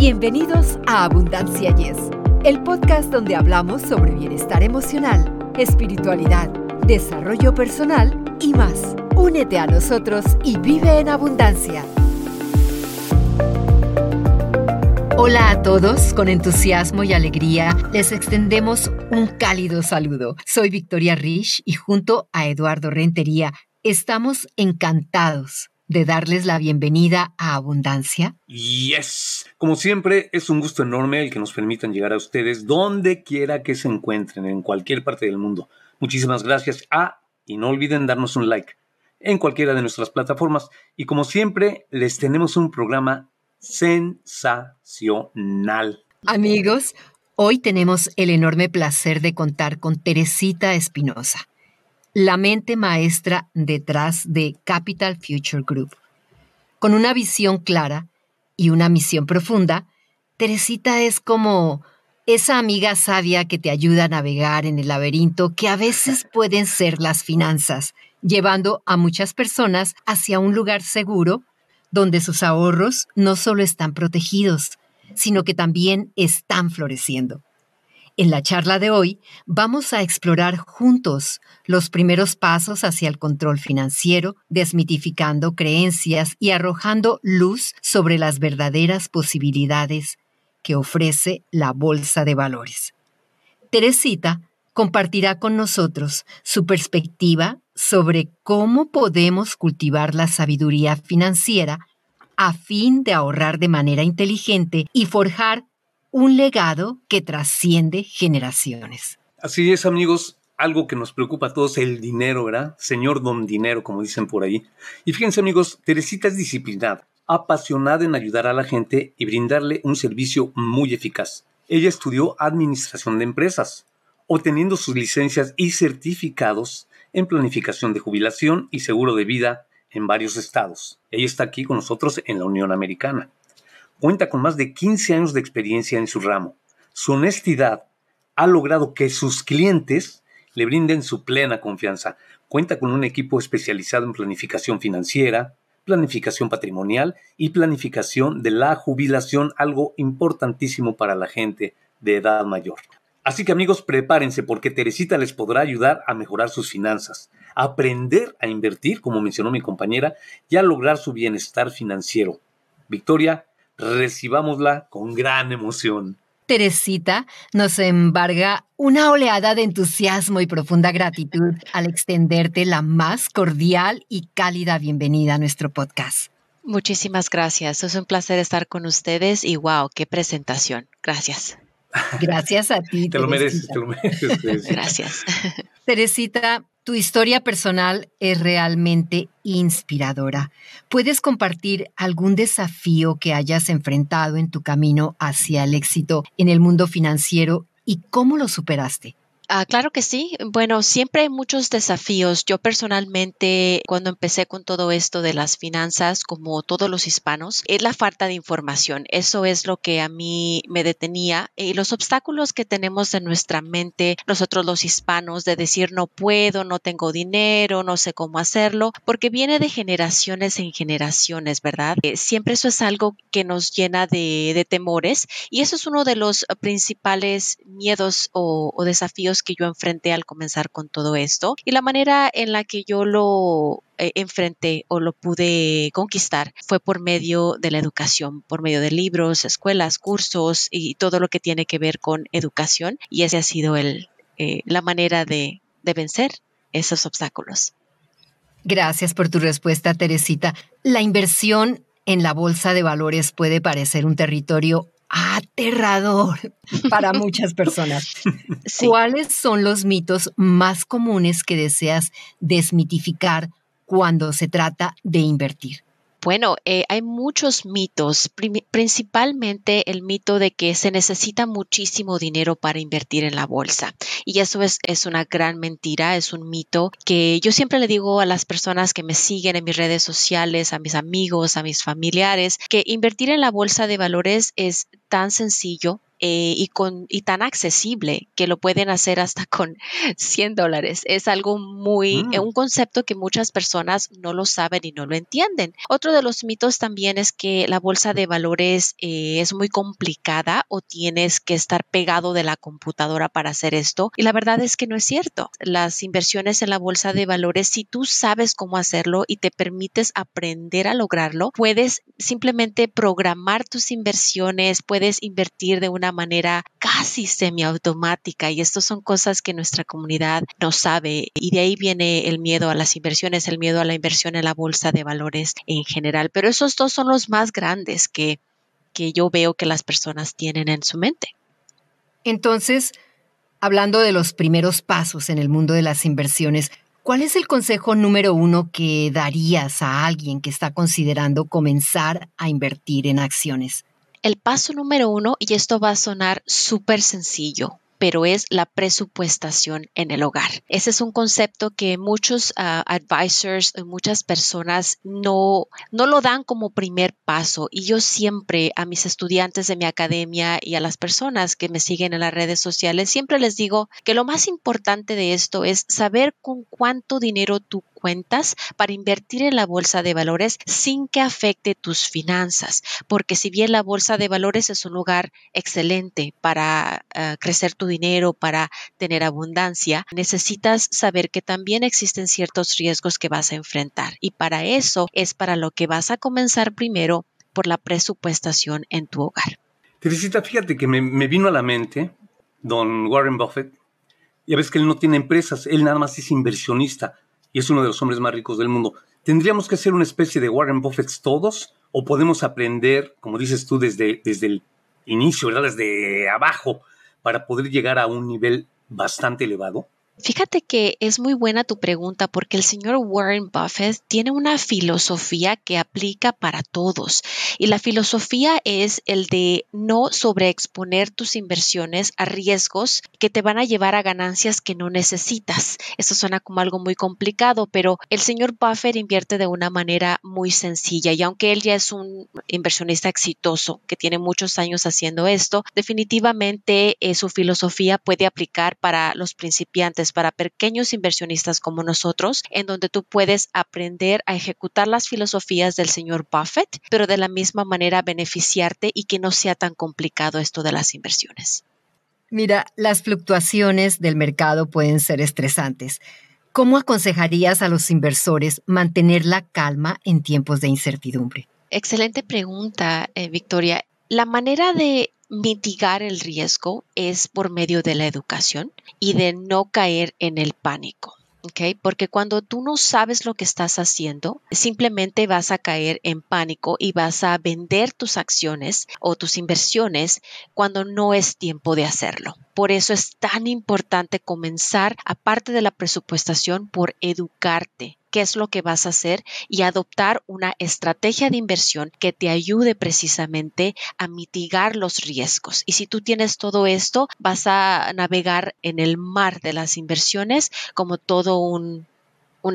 Bienvenidos a Abundancia Yes, el podcast donde hablamos sobre bienestar emocional, espiritualidad, desarrollo personal y más. Únete a nosotros y vive en abundancia. Hola a todos, con entusiasmo y alegría les extendemos un cálido saludo. Soy Victoria Rich y junto a Eduardo Rentería estamos encantados de darles la bienvenida a Abundancia Yes. Como siempre, es un gusto enorme el que nos permitan llegar a ustedes donde quiera que se encuentren, en cualquier parte del mundo. Muchísimas gracias. Y no olviden darnos un like en cualquiera de nuestras plataformas. Y como siempre, les tenemos un programa sensacional. Amigos, hoy tenemos el enorme placer de contar con Teresita Espinoza, la mente maestra detrás de Capital Future Group. Con una visión clara y una misión profunda, Teresita es como esa amiga sabia que te ayuda a navegar en el laberinto que a veces pueden ser las finanzas, llevando a muchas personas hacia un lugar seguro donde sus ahorros no solo están protegidos, sino que también están floreciendo. En la charla de hoy vamos a explorar juntos los primeros pasos hacia el control financiero, desmitificando creencias y arrojando luz sobre las verdaderas posibilidades que ofrece la bolsa de valores. Teresita compartirá con nosotros su perspectiva sobre cómo podemos cultivar la sabiduría financiera a fin de ahorrar de manera inteligente y forjar un legado que trasciende generaciones. Así es, amigos, algo que nos preocupa a todos, el dinero, ¿verdad? Señor Don Dinero, como dicen por ahí. Y fíjense, amigos, Teresita es disciplinada, apasionada en ayudar a la gente y brindarle un servicio muy eficaz. Ella estudió administración de empresas, obteniendo sus licencias y certificados en planificación de jubilación y seguro de vida en varios estados. Ella está aquí con nosotros en la Unión Americana. Cuenta con más de 15 años de experiencia en su ramo. Su honestidad ha logrado que sus clientes le brinden su plena confianza. Cuenta con un equipo especializado en planificación financiera, planificación patrimonial y planificación de la jubilación, algo importantísimo para la gente de edad mayor. Así que, amigos, prepárense porque Teresita les podrá ayudar a mejorar sus finanzas, a aprender a invertir, como mencionó mi compañera, y a lograr su bienestar financiero. Victoria, recibámosla con gran emoción. Teresita nos embarga una oleada de entusiasmo y profunda gratitud al extenderte la más cordial y cálida bienvenida a nuestro podcast. Muchísimas gracias. Es un placer estar con ustedes y wow, qué presentación. Gracias. Gracias a ti. Te lo mereces. Gracias. Teresita, tu historia personal es realmente inspiradora. ¿Puedes compartir algún desafío que hayas enfrentado en tu camino hacia el éxito en el mundo financiero y cómo lo superaste? Claro que sí. Bueno, siempre hay muchos desafíos. Yo personalmente, cuando empecé con todo esto de las finanzas, como todos los hispanos, es la falta de información. Eso es lo que a mí me detenía. Y los obstáculos que tenemos en nuestra mente, nosotros los hispanos, de decir no puedo, no tengo dinero, no sé cómo hacerlo, porque viene de generaciones en generaciones, ¿verdad? Siempre eso es algo que nos llena de temores. Y eso es uno de los principales miedos o desafíos que yo enfrenté al comenzar con todo esto y la manera en la que yo lo enfrenté o lo pude conquistar fue por medio de la educación, por medio de libros, escuelas, cursos y todo lo que tiene que ver con educación y esa ha sido la manera de vencer esos obstáculos. Gracias por tu respuesta, Teresita. La inversión en la bolsa de valores puede parecer un territorio aterrador para muchas personas. Sí. ¿Cuáles son los mitos más comunes que deseas desmitificar cuando se trata de invertir? Bueno, hay muchos mitos, principalmente el mito de que se necesita muchísimo dinero para invertir en la bolsa. Y eso es una gran mentira, es un mito que yo siempre le digo a las personas que me siguen en mis redes sociales, a mis amigos, a mis familiares, que invertir en la bolsa de valores es tan sencillo, y tan accesible que lo pueden hacer hasta con $100. Es algo muy, un concepto que muchas personas no lo saben y no lo entienden. Otro de los mitos también es que la bolsa de valores es muy complicada o tienes que estar pegado de la computadora para hacer esto. Y la verdad es que no es cierto. Las inversiones en la bolsa de valores, si tú sabes cómo hacerlo y te permites aprender a lograrlo, puedes simplemente programar tus inversiones, puedes invertir de una manera casi semiautomática, y estas son cosas que nuestra comunidad no sabe, y de ahí viene el miedo a las inversiones, el miedo a la inversión en la bolsa de valores en general. Pero esos dos son los más grandes que yo veo que las personas tienen en su mente. Entonces, hablando de los primeros pasos en el mundo de las inversiones, ¿cuál es el consejo número 1 que darías a alguien que está considerando comenzar a invertir en acciones? El paso número 1, y esto va a sonar súper sencillo, pero es la presupuestación en el hogar. Ese es un concepto que muchos advisors, muchas personas no lo dan como primer paso. Y yo siempre a mis estudiantes de mi academia y a las personas que me siguen en las redes sociales, siempre les digo que lo más importante de esto es saber con cuánto dinero tú cuentas para invertir en la bolsa de valores sin que afecte tus finanzas. Porque si bien la bolsa de valores es un lugar excelente para crecer tu dinero, para tener abundancia, necesitas saber que también existen ciertos riesgos que vas a enfrentar. Y para eso es para lo que vas a comenzar primero, por la presupuestación en tu hogar. Teresita, fíjate que me vino a la mente don Warren Buffett. Ya ves que él no tiene empresas, él nada más es inversionista. Y es uno de los hombres más ricos del mundo. ¿Tendríamos que hacer una especie de Warren Buffett todos? ¿O podemos aprender, como dices tú, desde el inicio, ¿verdad? Desde abajo, para poder llegar a un nivel bastante elevado? Fíjate que es muy buena tu pregunta, porque el señor Warren Buffett tiene una filosofía que aplica para todos, y la filosofía es el de no sobreexponer tus inversiones a riesgos que te van a llevar a ganancias que no necesitas. Eso suena como algo muy complicado, pero el señor Buffett invierte de una manera muy sencilla, y aunque él ya es un inversionista exitoso que tiene muchos años haciendo esto, definitivamente su filosofía puede aplicar para los principiantes, para pequeños inversionistas como nosotros, en donde tú puedes aprender a ejecutar las filosofías del señor Buffett, pero de la misma manera beneficiarte y que no sea tan complicado esto de las inversiones. Mira, las fluctuaciones del mercado pueden ser estresantes. ¿Cómo aconsejarías a los inversores mantener la calma en tiempos de incertidumbre? Excelente pregunta, Victoria. La manera de mitigar el riesgo es por medio de la educación y de no caer en el pánico, ¿ok? Porque cuando tú no sabes lo que estás haciendo, simplemente vas a caer en pánico y vas a vender tus acciones o tus inversiones cuando no es tiempo de hacerlo. Por eso es tan importante comenzar, aparte de la presupuestación, por educarte. Qué es lo que vas a hacer y adoptar una estrategia de inversión que te ayude precisamente a mitigar los riesgos. Y si tú tienes todo esto, vas a navegar en el mar de las inversiones como todo un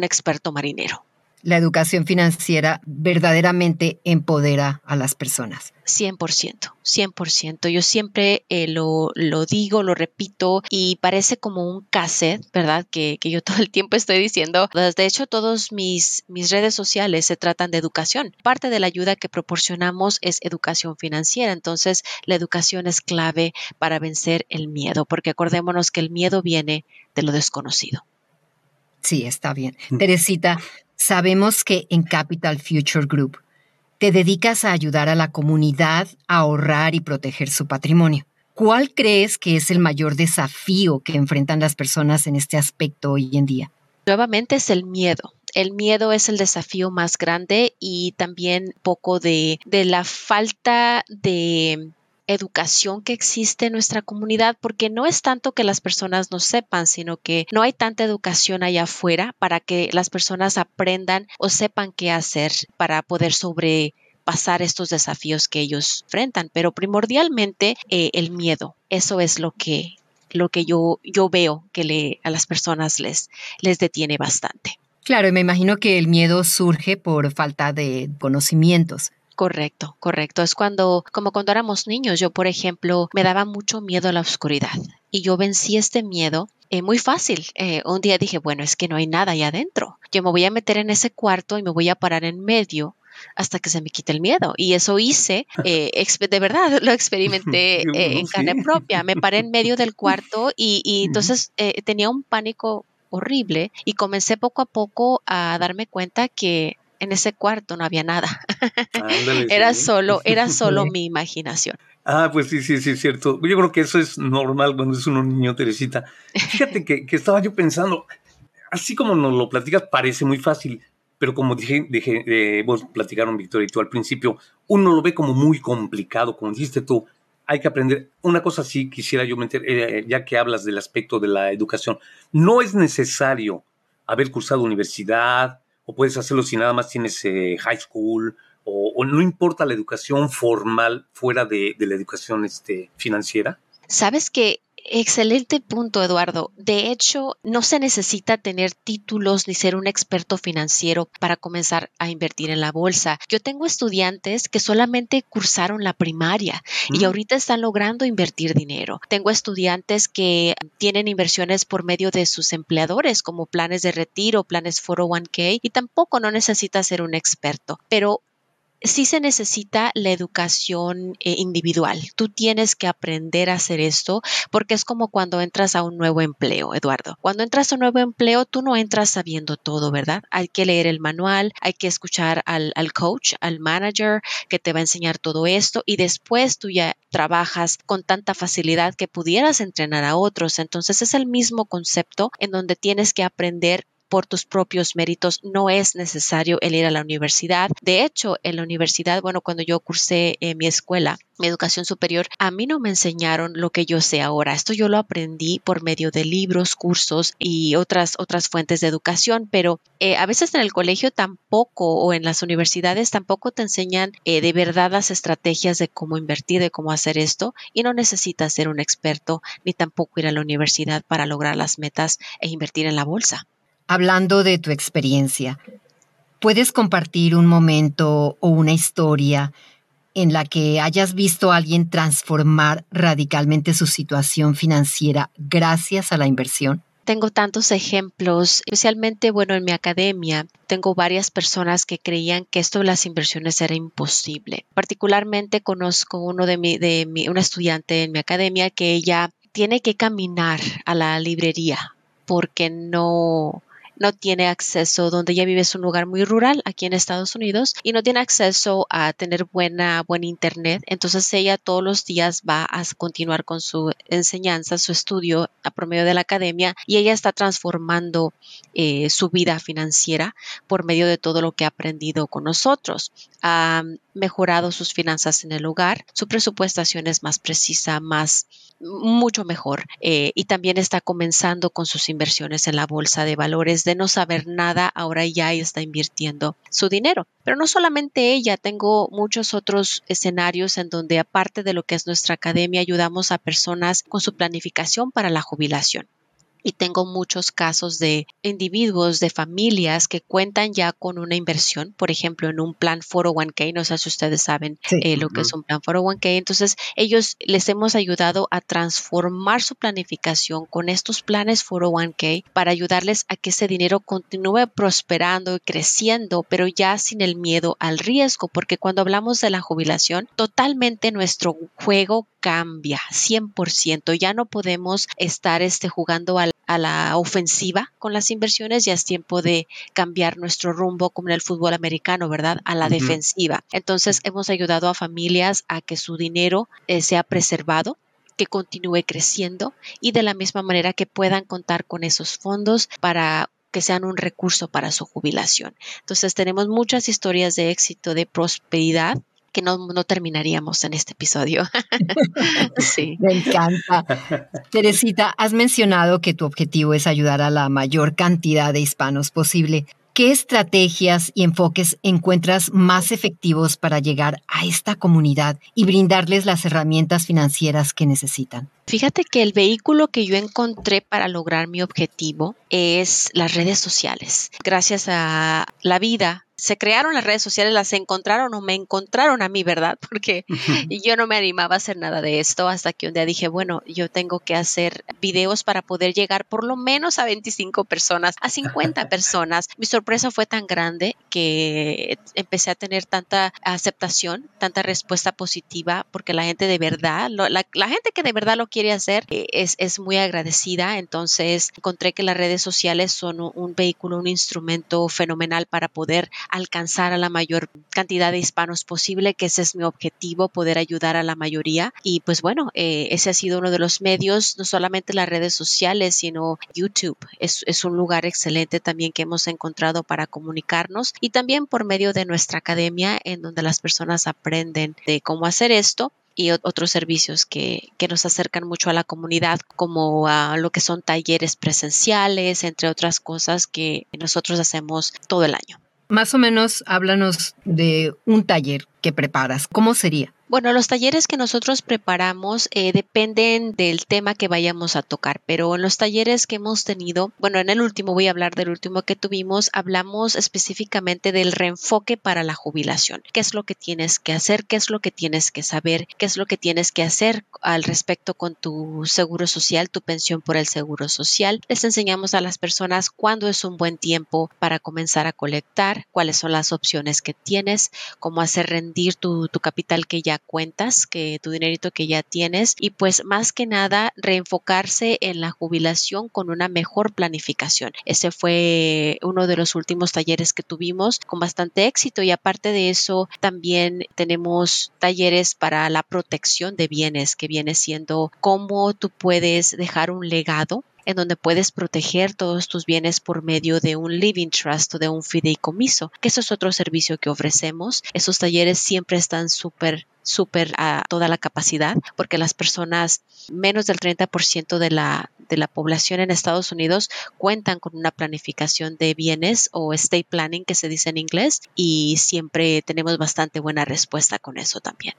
experto marinero. La educación financiera verdaderamente empodera a las personas. 100%, 100%. Yo siempre lo digo, lo repito, y parece como un cassette, ¿verdad? Que yo todo el tiempo estoy diciendo. De hecho, todas mis redes sociales se tratan de educación. Parte de la ayuda que proporcionamos es educación financiera. Entonces, la educación es clave para vencer el miedo, porque acordémonos que el miedo viene de lo desconocido. Sí, está bien. Teresita, sabemos que en Capital Future Group te dedicas a ayudar a la comunidad a ahorrar y proteger su patrimonio. ¿Cuál crees que es el mayor desafío que enfrentan las personas en este aspecto hoy en día? Nuevamente es el miedo. El miedo es el desafío más grande, y también un poco de la falta de educación que existe en nuestra comunidad, porque no es tanto que las personas no sepan, sino que no hay tanta educación allá afuera para que las personas aprendan o sepan qué hacer para poder sobrepasar estos desafíos que ellos enfrentan. Pero primordialmente el miedo, eso es lo que yo veo que a las personas les detiene bastante. Claro, y me imagino que el miedo surge por falta de conocimientos. Correcto, correcto. Es como cuando éramos niños. Yo, por ejemplo, me daba mucho miedo a la oscuridad y yo vencí este miedo muy fácil. Un día dije, bueno, es que no hay nada allá adentro. Yo me voy a meter en ese cuarto y me voy a parar en medio hasta que se me quite el miedo. Y eso hice, de verdad, lo experimenté en carne propia. Me paré en medio del cuarto y entonces tenía un pánico horrible y comencé poco a poco a darme cuenta que en ese cuarto no había nada. Ándale, era solo mi imaginación. Ah, pues sí, cierto. Yo creo que eso es normal cuando es uno niño, Teresita. Fíjate que estaba yo pensando, así como nos lo platicas, parece muy fácil, pero como vos platicaron, Victoria, y tú al principio, uno lo ve como muy complicado, como dijiste tú, hay que aprender. Una cosa sí quisiera yo meter, ya que hablas del aspecto de la educación, no es necesario haber cursado universidad, o puedes hacerlo si nada más tienes high school, o no importa la educación formal fuera de la educación financiera. ¿Sabes qué? Excelente punto, Eduardo. De hecho, no se necesita tener títulos ni ser un experto financiero para comenzar a invertir en la bolsa. Yo tengo estudiantes que solamente cursaron la primaria y ahorita están logrando invertir dinero. Tengo estudiantes que tienen inversiones por medio de sus empleadores, como planes de retiro, planes 401k, y tampoco no necesita ser un experto. Pero sí se necesita la educación individual. Tú tienes que aprender a hacer esto porque es como cuando entras a un nuevo empleo, Eduardo. Cuando entras a un nuevo empleo, tú no entras sabiendo todo, ¿verdad? Hay que leer el manual, hay que escuchar al coach, al manager que te va a enseñar todo esto y después tú ya trabajas con tanta facilidad que pudieras entrenar a otros. Entonces es el mismo concepto en donde tienes que aprender por tus propios méritos. No es necesario el ir a la universidad. De hecho, en la universidad, bueno, cuando yo cursé mi escuela, mi educación superior, a mí no me enseñaron lo que yo sé ahora. Esto yo lo aprendí por medio de libros, cursos y otras fuentes de educación, pero a veces en el colegio tampoco, o en las universidades tampoco te enseñan de verdad las estrategias de cómo invertir, de cómo hacer esto, y no necesitas ser un experto ni tampoco ir a la universidad para lograr las metas e invertir en la bolsa. Hablando de tu experiencia, ¿puedes compartir un momento o una historia en la que hayas visto a alguien transformar radicalmente su situación financiera gracias a la inversión? Tengo tantos ejemplos, especialmente, bueno, en mi academia, tengo varias personas que creían que esto de las inversiones era imposible. Particularmente conozco uno una estudiante en mi academia que ella tiene que caminar a la librería porque no tiene acceso. Donde ella vive es un lugar muy rural aquí en Estados Unidos y no tiene acceso a tener buen internet. Entonces ella todos los días va a continuar con su enseñanza, su estudio a promedio de la academia, y ella está transformando su vida financiera por medio de todo lo que ha aprendido con nosotros. Ha mejorado sus finanzas en el hogar, su presupuestación es más precisa, mucho mejor. Y también está comenzando con sus inversiones en la bolsa de valores. De no saber nada, ahora ya está invirtiendo su dinero. Pero no solamente ella, tengo muchos otros escenarios en donde, aparte de lo que es nuestra academia, ayudamos a personas con su planificación para la jubilación. Y tengo muchos casos de individuos, de familias que cuentan ya con una inversión, por ejemplo, en un plan 401k. No sé si ustedes saben lo que es un plan 401k. Entonces, ellos les hemos ayudado a transformar su planificación con estos planes 401k para ayudarles a que ese dinero continúe prosperando y creciendo, pero ya sin el miedo al riesgo, porque cuando hablamos de la jubilación, totalmente nuestro juego cambia 100%. Ya no podemos estar jugando a la ofensiva con las inversiones. Ya es tiempo de cambiar nuestro rumbo, como en el fútbol americano, ¿verdad? A la defensiva. Entonces, hemos ayudado a familias a que su dinero sea preservado, que continúe creciendo, y de la misma manera que puedan contar con esos fondos para que sean un recurso para su jubilación. Entonces, tenemos muchas historias de éxito, de prosperidad, que no terminaríamos en este episodio. Sí. Me encanta. Teresita, has mencionado que tu objetivo es ayudar a la mayor cantidad de hispanos posible. ¿Qué estrategias y enfoques encuentras más efectivos para llegar a esta comunidad y brindarles las herramientas financieras que necesitan? Fíjate que el vehículo que yo encontré para lograr mi objetivo es las redes sociales. Gracias a la vida se crearon las redes sociales, las encontraron o me encontraron a mí, ¿verdad? Porque yo no me animaba a hacer nada de esto hasta que un día dije, bueno, yo tengo que hacer videos para poder llegar por lo menos a 25 personas, a 50 personas. Mi sorpresa fue tan grande que empecé a tener tanta aceptación, tanta respuesta positiva, porque la gente de verdad, la gente que de verdad lo quiere hacer es muy agradecida. Entonces encontré que las redes sociales son un vehículo, un instrumento fenomenal para poder alcanzar a la mayor cantidad de hispanos posible, que ese es mi objetivo, poder ayudar a la mayoría. Y pues bueno, ese ha sido uno de los medios, no solamente las redes sociales, sino YouTube. Es un lugar excelente también que hemos encontrado para comunicarnos, y también por medio de nuestra academia, en donde las personas aprenden de cómo hacer esto y otros servicios que nos acercan mucho a la comunidad, como lo que son talleres presenciales, entre otras cosas que nosotros hacemos todo el año. Más o menos, háblanos de un taller que preparas. ¿Cómo sería? Bueno, los talleres que nosotros preparamos dependen del tema que vayamos a tocar, pero en los talleres que hemos tenido, bueno, en el último, voy a hablar del último que tuvimos, hablamos específicamente del reenfoque para la jubilación. ¿Qué es lo que tienes que hacer? ¿Qué es lo que tienes que saber? ¿Qué es lo que tienes que hacer al respecto con tu seguro social, tu pensión por el seguro social? Les enseñamos a las personas cuándo es un buen tiempo para comenzar a colectar, cuáles son las opciones que tienes, cómo hacer rendir tu capital que ya cuentas, que tu dinerito que ya tienes, y pues más que nada reenfocarse en la jubilación con una mejor planificación. Ese fue uno de los últimos talleres que tuvimos con bastante éxito, y aparte de eso también tenemos talleres para la protección de bienes, que viene siendo cómo tú puedes dejar un legado, en donde puedes proteger todos tus bienes por medio de un living trust o de un fideicomiso, que eso es otro servicio que ofrecemos. Esos talleres siempre están súper a toda la capacidad, porque las personas, menos del 30% de la población en Estados Unidos cuentan con una planificación de bienes o estate planning, que se dice en inglés, y siempre tenemos bastante buena respuesta con eso también.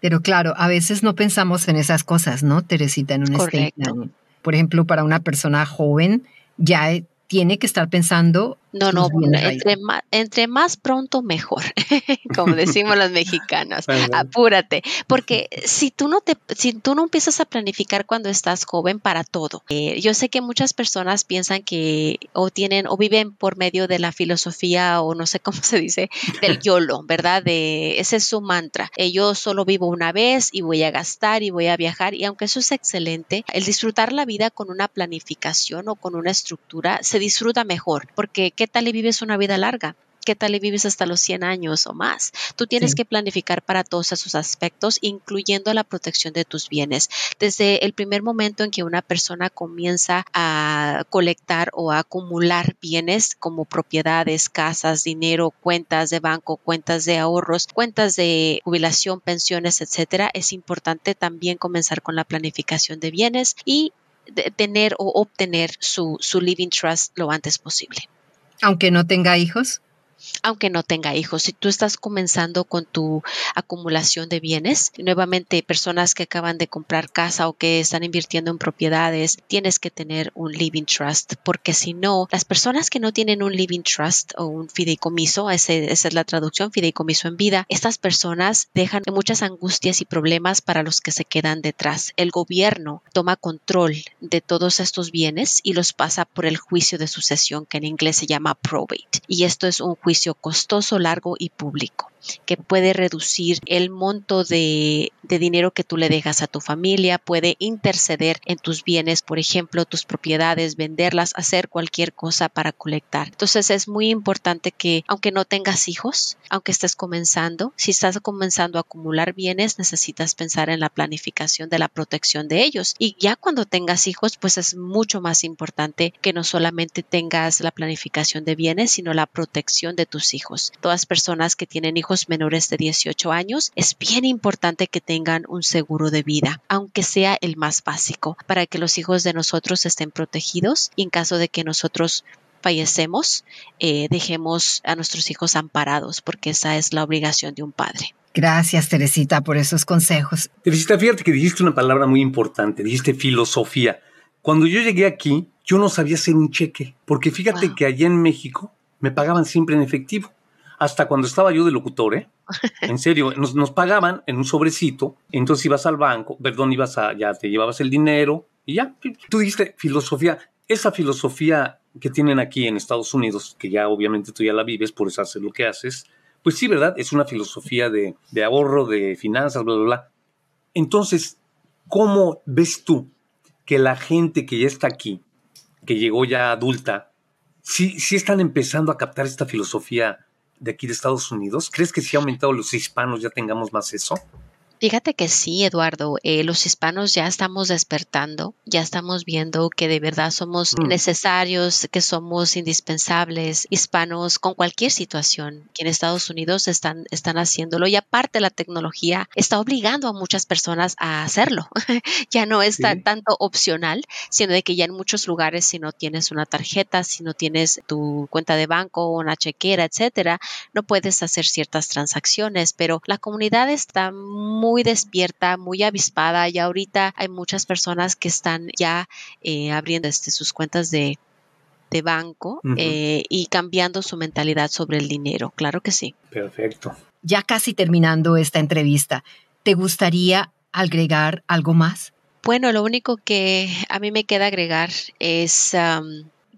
Pero claro, a veces no pensamos en esas cosas, ¿no, Teresita? En un estate planning. Por ejemplo, para una persona joven ya tiene que estar pensando... No, entre más pronto mejor, como decimos los mexicanos, apúrate, porque si tú no empiezas a planificar cuando estás joven para todo, yo sé que muchas personas piensan que o viven por medio de la filosofía, o no sé cómo se dice, del YOLO, ¿verdad? Ese es su mantra, yo solo vivo una vez y voy a gastar y voy a viajar, y aunque eso es excelente, el disfrutar la vida con una planificación o con una estructura se disfruta mejor, porque ¿qué tal y vives una vida larga? ¿Qué tal y vives hasta los 100 años o más? Tú tienes que planificar para todos esos aspectos, incluyendo la protección de tus bienes. Desde el primer momento en que una persona comienza a colectar o a acumular bienes como propiedades, casas, dinero, cuentas de banco, cuentas de ahorros, cuentas de jubilación, pensiones, etcétera, es importante también comenzar con la planificación de bienes y tener o obtener su living trust lo antes posible. ¿Aunque no tenga hijos? Aunque no tenga hijos. Si tú estás comenzando con tu acumulación de bienes, nuevamente personas que acaban de comprar casa o que están invirtiendo en propiedades, tienes que tener un living trust, porque si no, las personas que no tienen un living trust o un fideicomiso, esa es la traducción, fideicomiso en vida, estas personas dejan muchas angustias y problemas para los que se quedan detrás. El gobierno toma control de todos estos bienes y los pasa por el juicio de sucesión, que en inglés se llama probate, y esto es un juicio costoso, largo y público, que puede reducir el monto de dinero que tú le dejas a tu familia, puede interceder en tus bienes, por ejemplo, tus propiedades, venderlas, hacer cualquier cosa para colectar. Entonces es muy importante que, aunque no tengas hijos, aunque estés comenzando, si estás comenzando a acumular bienes, necesitas pensar en la planificación de la protección de ellos. Y ya cuando tengas hijos, pues es mucho más importante que no solamente tengas la planificación de bienes, sino la protección de tus hijos. Todas personas que tienen hijos menores de 18 años, es bien importante que tengan un seguro de vida, aunque sea el más básico, para que los hijos de nosotros estén protegidos, y en caso de que nosotros fallecemos, dejemos a nuestros hijos amparados, porque esa es la obligación de un padre. Gracias, Teresita, por esos consejos. Teresita, fíjate que dijiste una palabra muy importante, dijiste filosofía. Cuando yo llegué aquí, yo no sabía hacer un cheque, porque fíjate que allá en México me pagaban siempre en efectivo. hasta cuando estaba yo de locutor, ¿eh? En serio, nos pagaban en un sobrecito, entonces ibas al banco, perdón, ya te llevabas el dinero y ya. Tú dijiste filosofía, esa filosofía que tienen aquí en Estados Unidos, que ya obviamente tú ya la vives, por eso haces lo que haces, pues sí, ¿verdad? Es una filosofía de ahorro, de finanzas, bla, bla, bla. Entonces, ¿cómo ves tú que la gente que ya está aquí, que llegó ya adulta, sí están empezando a captar esta filosofía de aquí de Estados Unidos? ¿Crees que si ha aumentado los hispanos ya tengamos más eso? Fíjate que sí, Eduardo. Los hispanos ya estamos despertando, ya estamos viendo que de verdad somos necesarios, que somos indispensables. Hispanos con cualquier situación que en Estados Unidos están haciéndolo, y aparte la tecnología está obligando a muchas personas a hacerlo. Ya no es tanto opcional, sino de que ya en muchos lugares, si no tienes una tarjeta, si no tienes tu cuenta de banco o una chequera, etcétera, no puedes hacer ciertas transacciones. Pero la comunidad está muy despierta, muy avispada, y ahorita hay muchas personas que están ya abriendo sus cuentas de banco y cambiando su mentalidad sobre el dinero. Claro que sí. Perfecto. Ya casi terminando esta entrevista, ¿te gustaría agregar algo más? Bueno, lo único que a mí me queda agregar es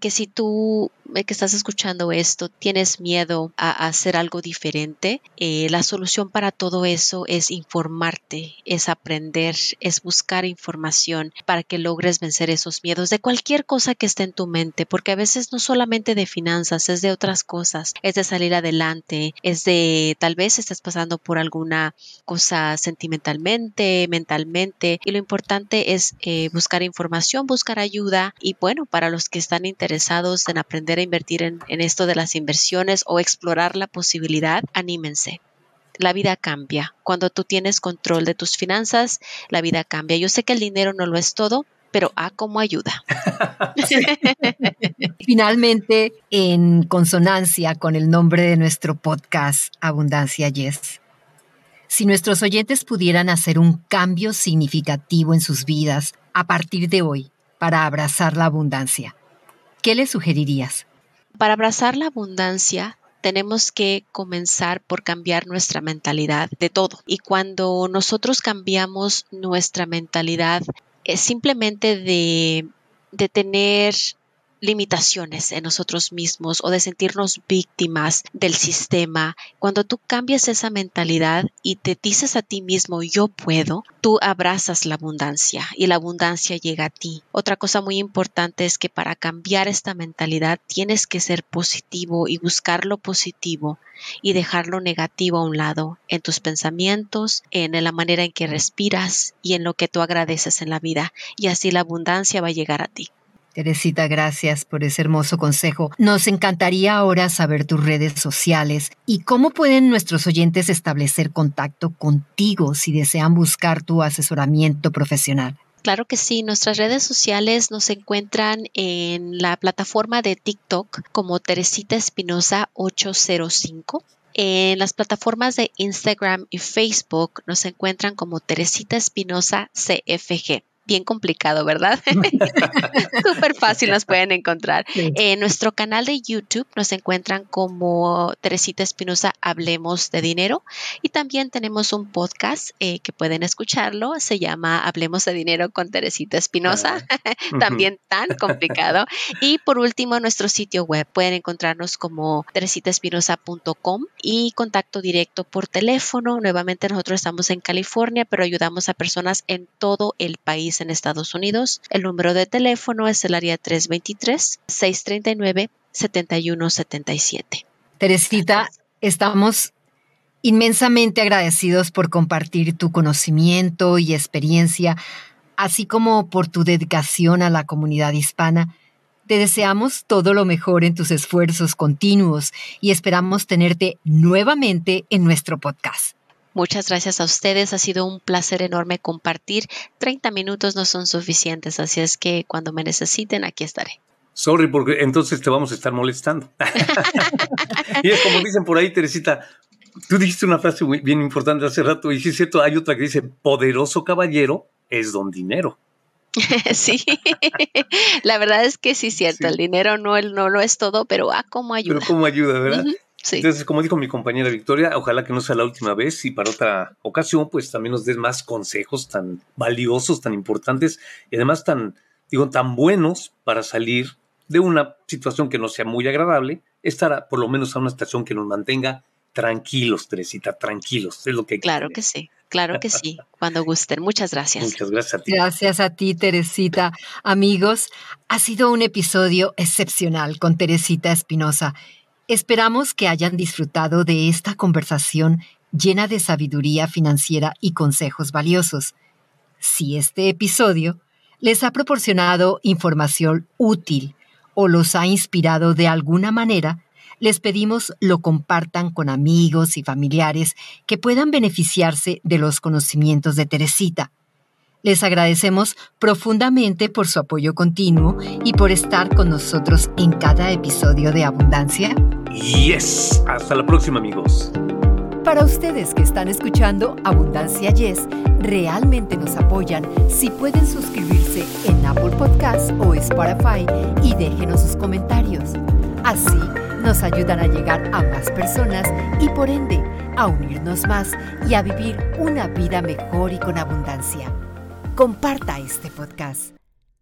que si tú que estás escuchando esto tienes miedo a hacer algo diferente, la solución para todo eso es informarte, es aprender, es buscar información para que logres vencer esos miedos de cualquier cosa que esté en tu mente, porque a veces no solamente de finanzas, es de otras cosas, es de salir adelante, es de tal vez estás pasando por alguna cosa sentimentalmente, mentalmente, y lo importante es buscar información, buscar ayuda. Y bueno, para los que están interesados en aprender a invertir en esto de las inversiones o explorar la posibilidad, anímense. La vida cambia. Cuando tú tienes control de tus finanzas, la vida cambia. Yo sé que el dinero no lo es todo, pero ¿cómo ayuda? Finalmente, en consonancia con el nombre de nuestro podcast, Abundancia Yes, si nuestros oyentes pudieran hacer un cambio significativo en sus vidas a partir de hoy para abrazar la abundancia, ¿qué le sugerirías? Para abrazar la abundancia, tenemos que comenzar por cambiar nuestra mentalidad de todo. Y cuando nosotros cambiamos nuestra mentalidad, es simplemente de tener limitaciones en nosotros mismos o de sentirnos víctimas del sistema. Cuando tú cambias esa mentalidad y te dices a ti mismo, yo puedo, tú abrazas la abundancia y la abundancia llega a ti. Otra cosa muy importante es que para cambiar esta mentalidad tienes que ser positivo y buscar lo positivo y dejar lo negativo a un lado en tus pensamientos, en la manera en que respiras y en lo que tú agradeces en la vida. Y así la abundancia va a llegar a ti. Teresita, gracias por ese hermoso consejo. Nos encantaría ahora saber tus redes sociales y cómo pueden nuestros oyentes establecer contacto contigo si desean buscar tu asesoramiento profesional. Claro que sí. Nuestras redes sociales nos encuentran en la plataforma de TikTok como Teresita Espinoza 805. En las plataformas de Instagram y Facebook nos encuentran como Teresita Espinoza CFG. Bien complicado, ¿verdad? Súper fácil nos pueden encontrar. Sí. En nuestro canal de YouTube nos encuentran como Teresita Espinoza Hablemos de Dinero, y también tenemos un podcast que pueden escucharlo, se llama Hablemos de Dinero con Teresita Espinoza, también tan complicado. Y por último, nuestro sitio web, pueden encontrarnos como teresitaespinoza.com y contacto directo por teléfono. Nuevamente, nosotros estamos en California, pero ayudamos a personas en todo el país en Estados Unidos. El número de teléfono es el área 323-639-7177. Teresita, estamos inmensamente agradecidos por compartir tu conocimiento y experiencia, así como por tu dedicación a la comunidad hispana. Te deseamos todo lo mejor en tus esfuerzos continuos y esperamos tenerte nuevamente en nuestro podcast. Muchas gracias a ustedes. Ha sido un placer enorme compartir. 30 minutos no son suficientes, así es que cuando me necesiten, aquí estaré. Sorry, porque entonces te vamos a estar molestando. Y es como dicen por ahí, Teresita, tú dijiste una frase bien importante hace rato, y sí es cierto, hay otra que dice, poderoso caballero es don dinero. Sí, la verdad es que sí es cierto, sí. El dinero no lo es todo, pero ¿cómo ayuda? Pero ¿cómo ayuda, verdad? Uh-huh. Sí. Entonces, como dijo mi compañera Victoria, ojalá que no sea la última vez y para otra ocasión, pues también nos des más consejos tan valiosos, tan importantes y además tan buenos para salir de una situación que no sea muy agradable, estar por lo menos a una situación que nos mantenga tranquilos, Teresita, tranquilos. Es lo que hay que Claro que sí. Claro que sí, cuando gusten. Muchas gracias. Muchas gracias a ti. Gracias a ti, Teresita. Amigos, ha sido un episodio excepcional con Teresita Espinoza. Esperamos que hayan disfrutado de esta conversación llena de sabiduría financiera y consejos valiosos. Si este episodio les ha proporcionado información útil o los ha inspirado de alguna manera, les pedimos lo compartan con amigos y familiares que puedan beneficiarse de los conocimientos de Teresita. Les agradecemos profundamente por su apoyo continuo y por estar con nosotros en cada episodio de Abundancia. Yes. Hasta la próxima, amigos. Para ustedes que están escuchando Abundancia Yes, realmente nos apoyan si pueden suscribirse en Apple Podcasts o Spotify y déjenos sus comentarios. Así nos ayudan a llegar a más personas y por ende a unirnos más y a vivir una vida mejor y con abundancia. Comparta este podcast.